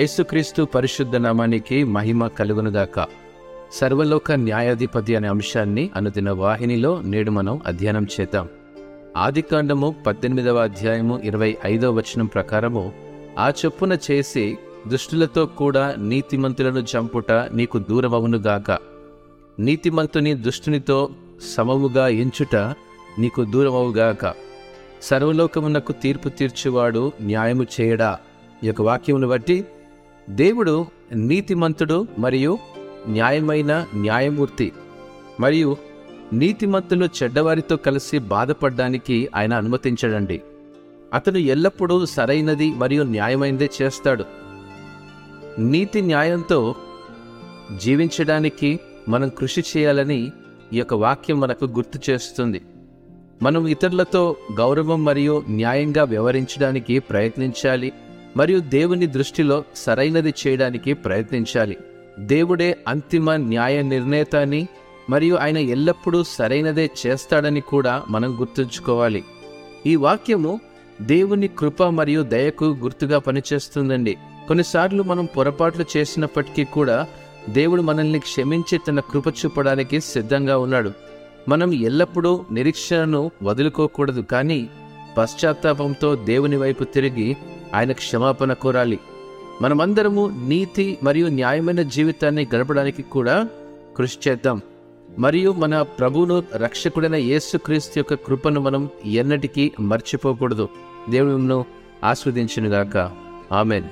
యేసుక్రీస్తు పరిశుద్ధ నామానికి మహిమ కలుగునుగాక. సర్వలోక న్యాయాధిపతి అనే అంశాన్ని అనుదిన వాహినిలో నేడు మనం అధ్యయనం చేద్దాం. ఆదికాండము 18వ అధ్యాయము 25వ వచనం ప్రకారము, ఆ చొప్పున చేసి దుష్టులతో కూడా నీతిమంతులను చంపుట నీకు దూరమవునుగాక, నీతిమంతుని దుష్టునితో సమముగా ఎంచుట నీకు దూరమవుగాక, సర్వలోకమునకు తీర్పు తీర్చువాడు న్యాయము చేయడా. ఈ యొక్క వాక్యమును బట్టి దేవుడు నీతిమంతుడు మరియు న్యాయమైన న్యాయమూర్తి, మరియు నీతిమంతులు చెడ్డవారితో కలిసి బాధపడడానికి ఆయన అనుమతించడండి. అతను ఎల్లప్పుడూ సరైనది మరియు న్యాయమైనదే చేస్తాడు. నీతి న్యాయంతో జీవించడానికి మనం కృషి చేయాలని ఈ యొక్క వాక్యం మనకు గుర్తు చేస్తుంది. మనం ఇతరులతో గౌరవం మరియు న్యాయంగా వ్యవహరించడానికి ప్రయత్నించాలి మరియు దేవుని దృష్టిలో సరైనది చేయడానికి ప్రయత్నించాలి. దేవుడే అంతిమ న్యాయ నిర్ణేత అని మరియు ఆయన ఎల్లప్పుడూ సరైనదే చేస్తాడని కూడా మనం గుర్తుంచుకోవాలి. ఈ వాక్యము దేవుని కృప మరియు దయకు గుర్తుగా పనిచేస్తుందండి. కొన్నిసార్లు మనం పొరపాట్లు చేసినప్పటికీ కూడా దేవుడు మనల్ని క్షమించి తన కృప చూపడానికి సిద్ధంగా ఉన్నాడు. మనం ఎల్లప్పుడూ నిరీక్షణను వదులుకోకూడదు, కానీ పశ్చాత్తాపంతో దేవుని వైపు తిరిగి ఆయన క్షమాపణ కోరాలి. మనమందరము నీతి మరియు న్యాయమైన జీవితాన్ని గడపడానికి కూడా కృషి చేద్దాం మరియు మన ప్రభువును రక్షకుడైన యేసుక్రీస్తు యొక్క కృపను మనం ఎన్నటికీ మర్చిపోకూడదు. దేవుడు నిన్ను ఆశీర్వదించును గాక. ఆమేన్.